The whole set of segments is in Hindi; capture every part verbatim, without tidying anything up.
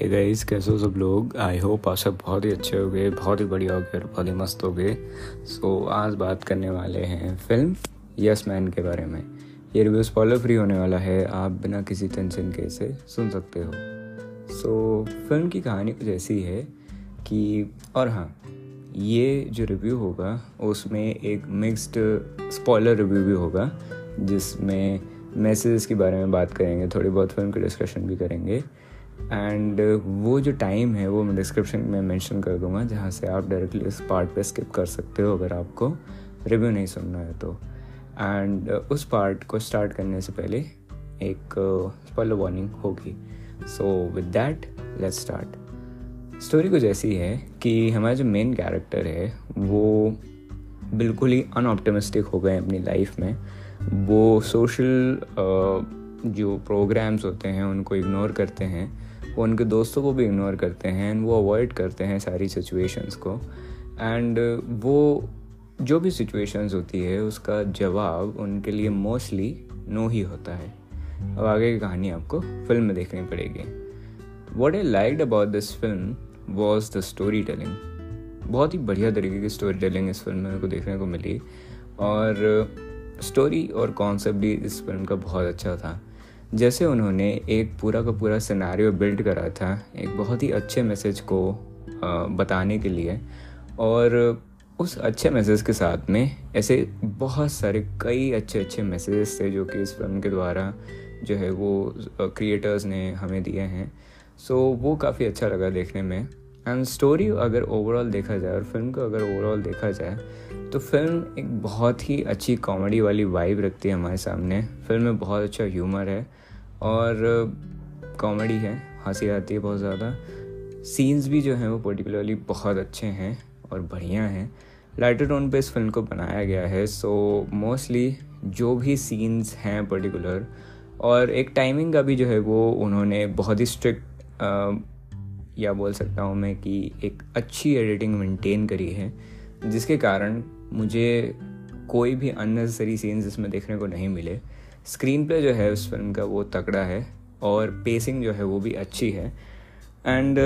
हे गाइस, कैसे हो सब लोग। आई होप आप सब बहुत ही अच्छे हो गए, बहुत ही बढ़िया हो गए, बहुत ही मस्त हो गए। सो आज बात करने वाले हैं फिल्म यस मैन के बारे में। ये रिव्यू स्पॉइलर फ्री होने वाला है, आप बिना किसी टेंशन के इसे सुन सकते हो। सो so, फिल्म की कहानी कुछ ऐसी है कि, और हाँ, ये जो रिव्यू होगा उसमें एक मिक्स्ड स्पॉइलर रिव्यू भी होगा, जिसमें मैसेजेस के बारे में बात करेंगे, थोड़ी बहुत फिल्म की डिस्कशन भी करेंगे। एंड वो जो टाइम है वो मैं डिस्क्रिप्शन में मेंशन कर दूंगा, जहाँ से आप डायरेक्टली उस पार्ट पे स्किप कर सकते हो अगर आपको रिव्यू नहीं सुनना है तो। एंड उस पार्ट को स्टार्ट करने से पहले एक स्पॉइलर वार्निंग होगी। So with that let's start. Story कुछ ऐसी है कि हमारा जो मेन कैरेक्टर है वो बिल्कुल ही अनऑप्टिमिस्टिक हो गए अपनी लाइफ में। वो सोशल जो प्रोग्राम्स होते हैं उनको इग्नोर करते हैं, वो उनके दोस्तों को भी इग्नोर करते हैं, एंड वो अवॉइड करते हैं सारी सिचुएशंस को। एंड वो जो भी सिचुएशंस होती है उसका जवाब उनके लिए मोस्टली नो ही होता है। अब आगे की कहानी आपको फिल्म में देखनी पड़ेगी। What I liked about this film was the story telling. बहुत ही बढ़िया तरीके की स्टोरी टेलिंग इस फिल्म में मेरे को देखने को मिली, और स्टोरी और कॉन्सेप्ट भी इस फिल्म का बहुत अच्छा था। जैसे उन्होंने एक पूरा का पूरा सिनेरियो बिल्ड करा था एक बहुत ही अच्छे मैसेज को बताने के लिए, और उस अच्छे मैसेज के साथ में ऐसे बहुत सारे कई अच्छे अच्छे मैसेजेस थे जो कि इस फिल्म के द्वारा जो है वो क्रिएटर्स ने हमें दिए हैं। सो वो काफ़ी अच्छा लगा देखने में। एंड स्टोरी अगर ओवरऑल देखा जाए और फिल्म को अगर ओवरऑल देखा जाए तो फिल्म एक बहुत ही अच्छी कॉमेडी वाली वाइब रखती है हमारे सामने। फिल्म में बहुत अच्छा ह्यूमर है और कॉमेडी है, हंसी आती है बहुत ज़्यादा। सीन्स भी जो हैं वो पर्टिकुलरली बहुत अच्छे हैं और बढ़िया हैं। लाइटर टोन पे इस फिल्म को बनाया गया है। सो so, मोस्टली जो भी सीन्स हैं पर्टिकुलर, और एक टाइमिंग का भी जो है वो उन्होंने बहुत ही स्ट्रिक्ट, या बोल सकता हूँ मैं कि एक अच्छी एडिटिंग मेंटेन करी है, जिसके कारण मुझे कोई भी अननेसेसरी सीन्स इसमें देखने को नहीं मिले। स्क्रीन प्ले जो है उस फिल्म का वो तगड़ा है, और पेसिंग जो है वो भी अच्छी है। एंड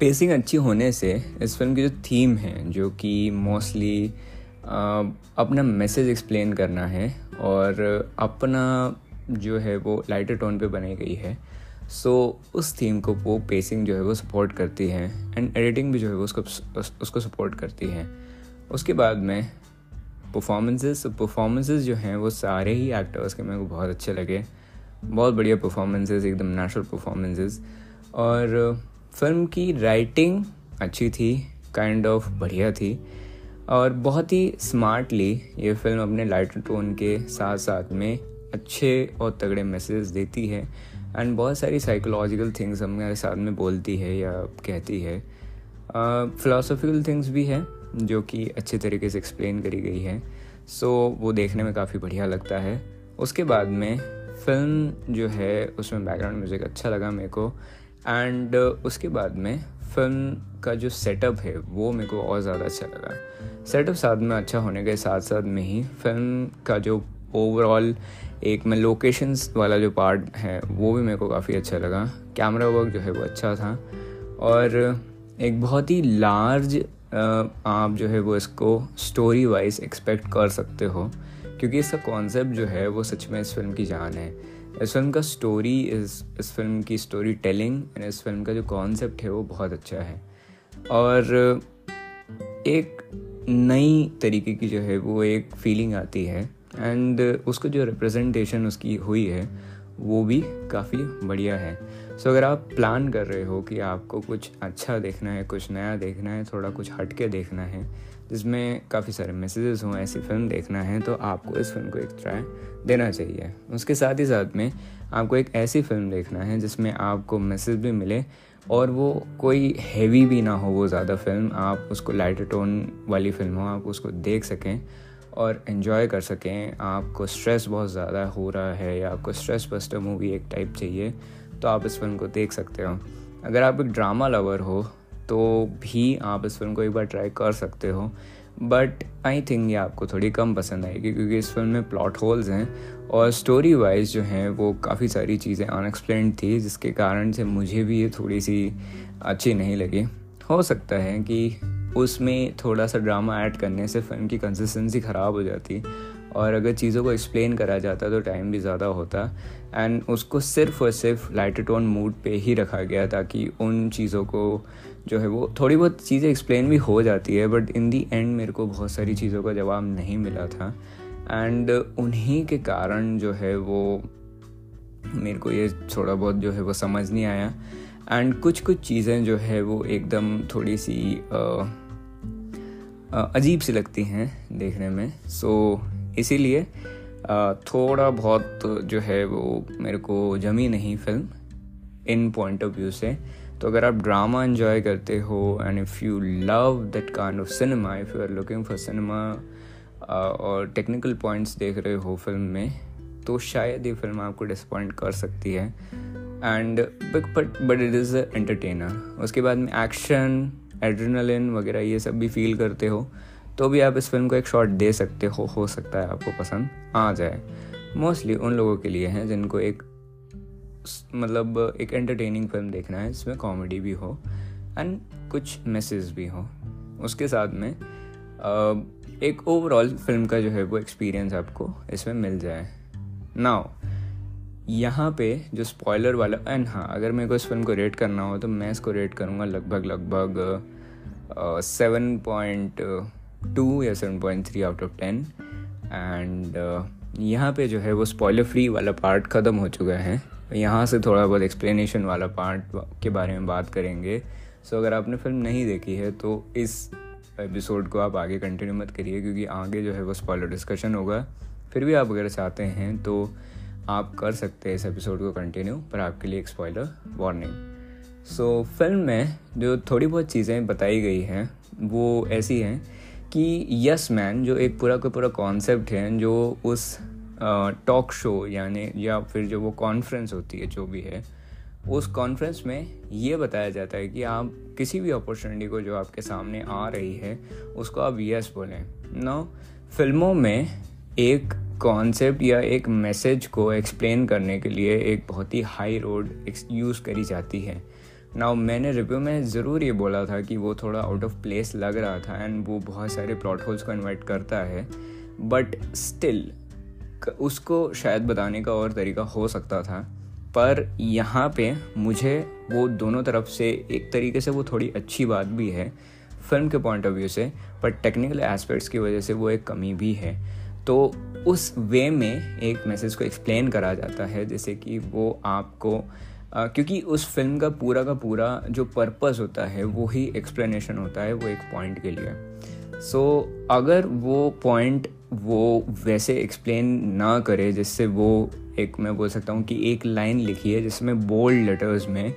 पेसिंग अच्छी होने से इस फिल्म की जो थीम है, जो कि मोस्टली अपना मैसेज एक्सप्लेन करना है और अपना जो है वो लाइटर टोन पे बनाई गई है। सो so, उस थीम को वो पेसिंग जो है वो सपोर्ट करती है, एंड एडिटिंग भी जो है वो उसको उसको सपोर्ट करती है। उसके बाद में परफॉर्मेंसेस परफॉर्मेंसेस जो हैं वो सारे ही एक्टर्स के मेरे को बहुत अच्छे लगे। बहुत बढ़िया परफॉर्मेंसेस, एकदम नेचुरल परफॉर्मेंसेस। और फिल्म की राइटिंग अच्छी थी, काइंड ऑफ बढ़िया थी, और बहुत ही स्मार्टली ये फिल्म अपने लाइटर टोन के साथ साथ में अच्छे और तगड़े मैसेजेस देती है, एंड बहुत सारी साइकोलॉजिकल थिंग्स हमारे साथ में बोलती है या कहती है। फिलोसॉफिकल uh, थिंग्स भी है जो कि अच्छे तरीके से एक्सप्लेन करी गई है। सो so, वो देखने में काफ़ी बढ़िया लगता है। उसके बाद में फिल्म जो है उसमें बैकग्राउंड म्यूज़िक अच्छा लगा मेरे को। एंड उसके बाद में फिल्म का जो सेटअप है वो मेरे को और ज़्यादा अच्छा लगा। सेटअप साथ में अच्छा होने के साथ साथ में ही फिल्म का जो ओवरऑल एक में लोकेशंस वाला जो पार्ट है वो भी मेरे को काफ़ी अच्छा लगा। कैमरा वर्क जो है वो अच्छा था, और एक बहुत ही लार्ज आप जो है वो इसको स्टोरी वाइज एक्सपेक्ट कर सकते हो, क्योंकि इसका कॉन्सेप्ट जो है वो सच में इस फिल्म की जान है। इस फिल्म का स्टोरी इस इस फिल्म की स्टोरी टेलिंग और इस फिल्म का जो कॉन्सेप्ट है वो बहुत अच्छा है, और एक नई तरीके की जो है वो एक फीलिंग आती है। एंड उसको जो रिप्रेजेंटेशन उसकी हुई है वो भी काफ़ी बढ़िया है। सो अगर आप प्लान कर रहे हो कि आपको कुछ अच्छा देखना है, कुछ नया देखना है, थोड़ा कुछ हटके देखना है, जिसमें काफ़ी सारे मैसेजेस हों, ऐसी फिल्म देखना है, तो आपको इस फिल्म को एक ट्राई देना चाहिए। उसके साथ ही साथ में आपको एक ऐसी फिल्म देखना है जिसमें आपको मैसेज भी मिले और वो कोई हैवी भी ना हो, वो ज़्यादा फिल्म आप उसको लाइटर टोन वाली फिल्म हो, आप उसको देख सकें और एंजॉय कर सकें। आपको स्ट्रेस बहुत ज़्यादा हो रहा है या आपको स्ट्रेस बस्टर मूवी एक टाइप चाहिए तो आप इस फिल्म को देख सकते हो। अगर आप एक ड्रामा लवर हो तो भी आप इस फिल्म को एक बार ट्राई कर सकते हो, बट आई थिंक ये आपको थोड़ी कम पसंद आएगी क्योंकि इस फिल्म में प्लॉट होल्स हैं और स्टोरी वाइज जो हैं वो काफ़ी सारी चीज़ें अनएक्सप्लेन्ड थी, जिसके कारण से मुझे भी ये थोड़ी सी अच्छी नहीं लगी। हो सकता है कि उसमें थोड़ा सा ड्रामा ऐड करने से फिल्म की कंसिस्टेंसी ख़राब हो जाती और अगर चीज़ों को एक्सप्लेन करा जाता तो टाइम भी ज़्यादा होता, एंड उसको सिर्फ और सिर्फ लाइटर टोन मूड पे ही रखा गया ताकि उन चीज़ों को जो है वो थोड़ी बहुत चीज़ें एक्सप्लेन भी हो जाती है, बट इन दी एंड मेरे को बहुत सारी चीज़ों का जवाब नहीं मिला था एंड उन्हीं के कारण जो है वो मेरे को ये थोड़ा बहुत जो है वो समझ नहीं आया। एंड कुछ कुछ चीज़ें जो है वो एकदम थोड़ी सी अजीब सी लगती हैं देखने में, सो इसीलिए थोड़ा बहुत जो है वो मेरे को जमी नहीं film in point of view से। तो अगर आप ड्रामा एंजॉय करते हो and if you love that kind of cinema, if you are looking for cinema और टेक्निकल पॉइंट्स देख रहे हो फिल्म में, तो शायद ये फिल्म आपको डिसअपॉइंट कर सकती है। And but but it is entertainer. उसके बाद में एक्शन, एड्रेनलिन वगैरह ये सब भी फील करते हो तो भी आप इस फिल्म को एक शॉट दे सकते हो हो सकता है आपको पसंद आ जाए। मोस्टली उन लोगों के लिए हैं जिनको एक मतलब एक एंटरटेनिंग फिल्म देखना है जिसमें कॉमेडी भी हो एंड कुछ मैसेज भी हो, उसके साथ में एक ओवरऑल फिल्म का जो है वो एक्सपीरियंस आपको इसमें मिल जाए। नाउ यहाँ पे जो स्पॉयलर वाला, एंड हाँ अगर मेरे को इस फिल्म को रेट करना हो तो मैं इसको रेट करूँगा लगभग लगभग सेवन पॉइंट टू या seven point three out of ten. And यहाँ पे जो है वो स्पॉइलर फ्री वाला पार्ट ख़त्म हो चुका है, यहाँ से थोड़ा बहुत एक्सप्लेनेशन वाला पार्ट के बारे में बात करेंगे। सो अगर आपने फिल्म नहीं देखी है तो इस एपिसोड को आप आगे कंटिन्यू मत करिए क्योंकि आगे जो है वो स्पॉइलर डिस्कशन होगा। फिर भी आप अगर चाहते हैं तो आप कर सकते हैं इस एपिसोड को कंटिन्यू, पर आपके लिए एक स्पॉइलर वार्निंग। सो फिल्म में जो थोड़ी बहुत चीज़ें बताई गई हैं वो ऐसी हैं कि यस मैन जो एक पूरा का पूरा कॉन्सेप्ट है, जो उस टॉक शो यानी या फिर जो वो कॉन्फ्रेंस होती है जो भी है, उस कॉन्फ्रेंस में ये बताया जाता है कि आप किसी भी अपॉर्चुनिटी को जो आपके सामने आ रही है उसको आप यस बोलें। नाउ फिल्मों में एक कॉन्सेप्ट या एक मैसेज को एक्सप्लेन करने के लिए एक बहुत ही हाई रोड यूज़ करी जाती है। नाउ मैंने रिव्यू में ज़रूर ये बोला था कि वो थोड़ा आउट ऑफ प्लेस लग रहा था एंड वो बहुत सारे प्लॉट होल्स को इन्वाइट करता है, बट स्टिल उसको शायद बताने का और तरीका हो सकता था। पर यहाँ पे मुझे वो दोनों तरफ से एक तरीके से वो थोड़ी अच्छी बात भी है फिल्म के पॉइंट ऑफ व्यू से, पर टेक्निकल एस्पेक्ट्स की वजह से वो एक कमी भी है। तो उस वे में एक मैसेज को एक्सप्लेन करा जाता है जैसे कि वो आपको Uh, क्योंकि उस फिल्म का पूरा का पूरा जो पर्पस होता है वो ही एक्सप्लेनेशन होता है वो एक पॉइंट के लिए। सो so, अगर वो पॉइंट वो वैसे एक्सप्लेन ना करे जिससे वो एक मैं बोल सकता हूँ कि एक लाइन लिखी है जिसमें बोल्ड लेटर्स में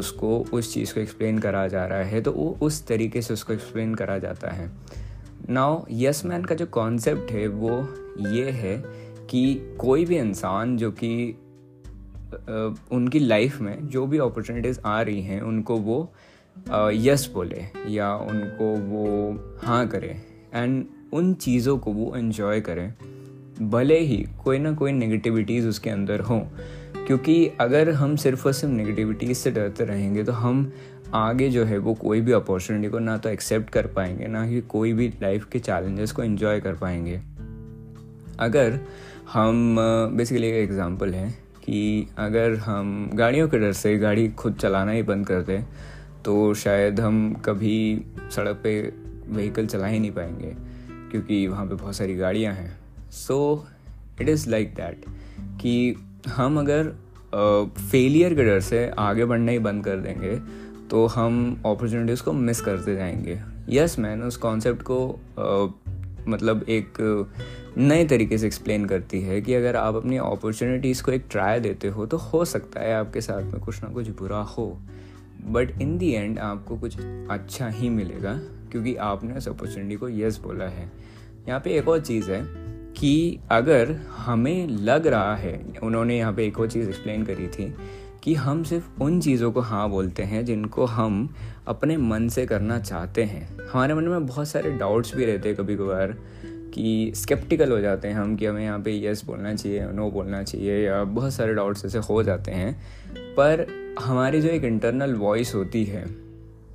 उसको उस चीज़ को एक्सप्लेन करा जा रहा है तो वो उस तरीके से उसको एक्सप्लेन करा जाता है। नाउ यस मैन का जो कॉन्सेप्ट है वो ये है कि कोई भी इंसान जो कि Uh, उनकी लाइफ में जो भी अपॉर्चुनिटीज़ आ रही हैं उनको वो यस uh, बोले या उनको वो हाँ करे एंड उन चीज़ों को वो एंजॉय करें, भले ही कोई ना कोई नेगेटिविटीज़ उसके अंदर हों। क्योंकि अगर हम सिर्फ और सिर्फ नेगेटिविटीज़ से डरते रहेंगे तो हम आगे जो है वो कोई भी अपॉर्चुनिटी को ना तो एक्सेप्ट कर पाएंगे ना ही कोई भी लाइफ के चैलेंजेस को एंजॉय कर पाएंगे। अगर हम बेसिकली एक एग्ज़ाम्पल है कि अगर हम गाड़ियों के डर से गाड़ी खुद चलाना ही बंद कर दें तो शायद हम कभी सड़क पे व्हीकल चला ही नहीं पाएंगे क्योंकि वहाँ पे बहुत सारी गाड़ियाँ हैं। So it is like that कि हम अगर फेलियर के डर से आगे बढ़ना ही बंद कर देंगे तो हम अपॉर्चुनिटीज़ को मिस करते जाएंगे। यस मैन उस कॉन्सेप्ट को uh, मतलब एक नए तरीके से एक्सप्लेन करती है कि अगर आप अपनी अपॉर्चुनिटीज़ को एक ट्राई देते हो तो हो सकता है आपके साथ में कुछ ना कुछ बुरा हो, बट इन दी एंड आपको कुछ अच्छा ही मिलेगा क्योंकि आपने उस अपॉर्चुनिटी को येस बोला है। यहाँ पे एक और चीज़ है कि अगर हमें लग रहा है, उन्होंने यहाँ पे एक और चीज़ एक्सप्लेन करी थी कि हम सिर्फ उन चीज़ों को हाँ बोलते हैं जिनको हम अपने मन से करना चाहते हैं। हमारे मन में बहुत सारे डाउट्स भी रहते हैं कभी कभार, कि स्केप्टिकल हो जाते हैं हम कि हमें यहाँ पे येस बोलना चाहिए, नो बोलना चाहिए, या बहुत सारे डाउट्स ऐसे हो जाते हैं। पर हमारी जो एक इंटरनल वॉइस होती है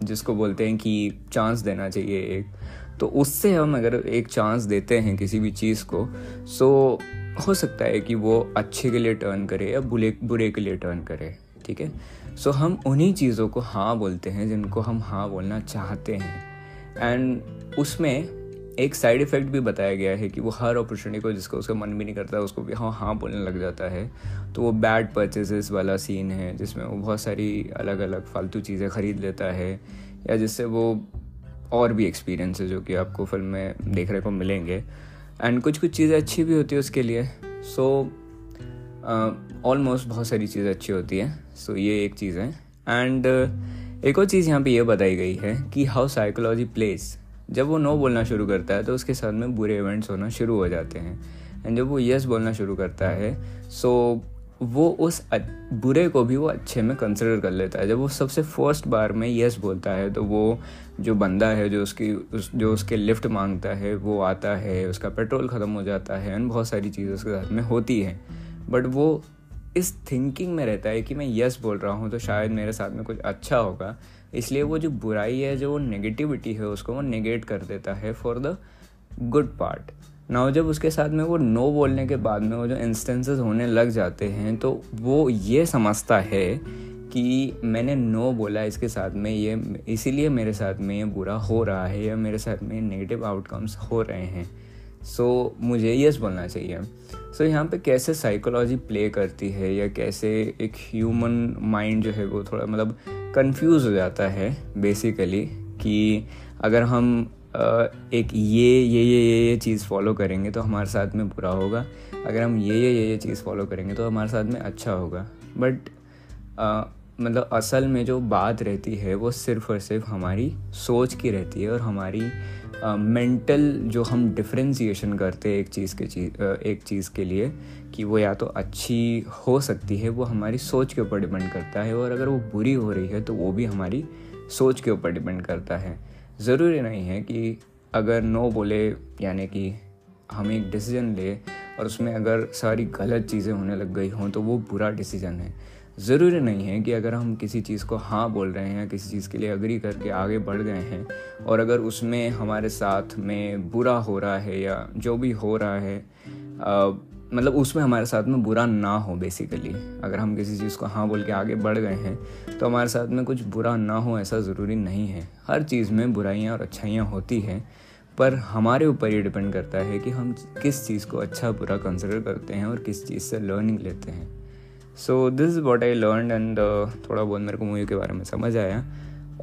जिसको बोलते हैं कि चांस देना चाहिए एक, तो उससे हम अगर एक चांस देते हैं किसी भी चीज़ को, सो हो सकता है कि वो अच्छे के लिए टर्न करे या बुरे बुरे के लिए टर्न करे। ठीक है, सो हम उन्हीं चीज़ों को हाँ बोलते हैं जिनको हम हाँ बोलना चाहते हैं। एंड उसमें एक साइड इफ़ेक्ट भी बताया गया है कि वो हर अपॉर्चुनिटी को जिसको उसका मन भी नहीं करता उसको भी हाँ हाँ बोलने लग जाता है। तो वो बैड परचेसेस वाला सीन है जिसमें वो बहुत सारी अलग अलग फालतू चीज़ें ख़रीद लेता है, या जिससे वो और भी एक्सपीरियंस है जो कि आपको फिल्म में देखने को मिलेंगे। एंड कुछ कुछ चीज़ें अच्छी भी होती है उसके लिए। सो ऑलमोस्ट बहुत सारी चीज़ें अच्छी होती हैं। सो so, ये एक चीज़ है। एंड uh, एक और चीज़ यहाँ पे ये बताई गई है कि हाउ साइकोलॉजी प्लेस। जब वो नो बोलना शुरू करता है तो उसके साथ में बुरे इवेंट्स होना शुरू हो जाते हैं, एंड जब वो येस बोलना शुरू करता है सो so, वो उस बुरे को भी वो अच्छे में कंसिडर कर लेता है। जब वो सबसे फर्स्ट बार में येस बोलता है तो वो जो बंदा है जो उसकी उस जो उसके लिफ्ट मांगता है वो आता है, उसका पेट्रोल ख़त्म हो जाता है, एंड बहुत सारी चीज़ें उसके साथ में होती हैं। बट वो इस थिंकिंग में रहता है कि मैं येस बोल रहा हूँ तो शायद मेरे साथ में कुछ अच्छा होगा, इसलिए वो जो बुराई है, जो वो नेगेटिविटी है, उसको वो नेगेट कर देता है for the good part. Now जब उसके साथ में वो नो बोलने के बाद में वो जो इंस्टेंसेस होने लग जाते हैं तो वो ये समझता है कि मैंने नो बोला, इसके साथ में ये इसीलिए मेरे साथ में ये बुरा हो रहा है या मेरे साथ में नेगेटिव आउटकम्स हो रहे हैं, सो so, मुझे येस बोलना चाहिए। सो so, यहाँ पे कैसे साइकोलॉजी प्ले करती है या कैसे एक ह्यूमन माइंड जो है वो थोड़ा मतलब कंफ्यूज हो जाता है बेसिकली, कि अगर हम एक ये ये ये ये ये चीज़ फॉलो करेंगे तो हमारे साथ में बुरा होगा, अगर हम ये ये ये ये चीज़ फॉलो करेंगे तो हमारे साथ में अच्छा होगा। बट मतलब असल में जो बात रहती है वो सिर्फ और सिर्फ हमारी सोच की रहती है, और हमारी मेंटल uh, जो हम डिफ्रेंसीशन करते हैं एक चीज़ के चीज़ एक चीज़ के लिए कि वो या तो अच्छी हो सकती है, वो हमारी सोच के ऊपर डिपेंड करता है, और अगर वो बुरी हो रही है तो वो भी हमारी सोच के ऊपर डिपेंड करता है। ज़रूरी नहीं है कि अगर नो बोले यानी कि हम एक डिसीज़न ले और उसमें अगर सारी गलत चीज़ें होने लग गई हों तो वो बुरा डिसीज़न है। ज़रूरी नहीं है कि अगर हम किसी चीज़ को हाँ बोल रहे हैं, किसी चीज़ के लिए अग्री करके आगे बढ़ गए हैं, और अगर उसमें हमारे साथ में बुरा हो रहा है या जो भी हो रहा है आ, मतलब उसमें हमारे साथ में बुरा ना हो बेसिकली। अगर हम किसी चीज़ को हाँ बोल के आगे बढ़ गए हैं तो हमारे साथ में कुछ बुरा ना हो ऐसा ज़रूरी नहीं है। हर चीज़ में बुराइयाँ और अच्छाइयाँ होती हैं, पर हमारे ऊपर ये डिपेंड करता है कि हम किस चीज़ को अच्छा बुरा कंसिडर करते हैं और किस चीज़ से लर्निंग लेते हैं। So this is what I learn, and थोड़ा बहुत मेरे को मूवी के बारे में समझ आया।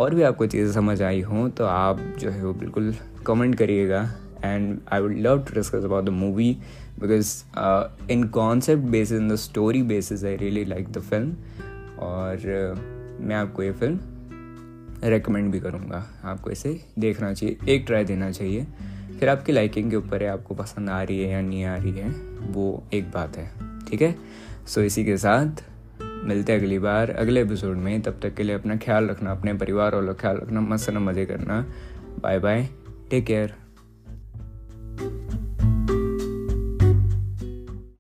और भी आपको चीज़ें समझ आई हों तो आप जो है वो बिल्कुल कमेंट करिएगा, and I would love to discuss about the movie because in concept basis, in the story basis I really like the film, और uh, मैं आपको ये फिल्म रेकमेंड भी करूँगा। आपको इसे देखना चाहिए, एक ट्राई देना चाहिए, फिर आपकी लाइकिंग के ऊपर है आपको पसंद आ रही है या नहीं आ रही है, वो एक बात है। ठीक है, सो so, इसी के साथ मिलते हैं अगली बार अगले एपिसोड में। तब तक के लिए अपना ख्याल रखना, अपने परिवार वालों का ख्याल रखना, मस्त ना मज़े करना। Bye bye, take care.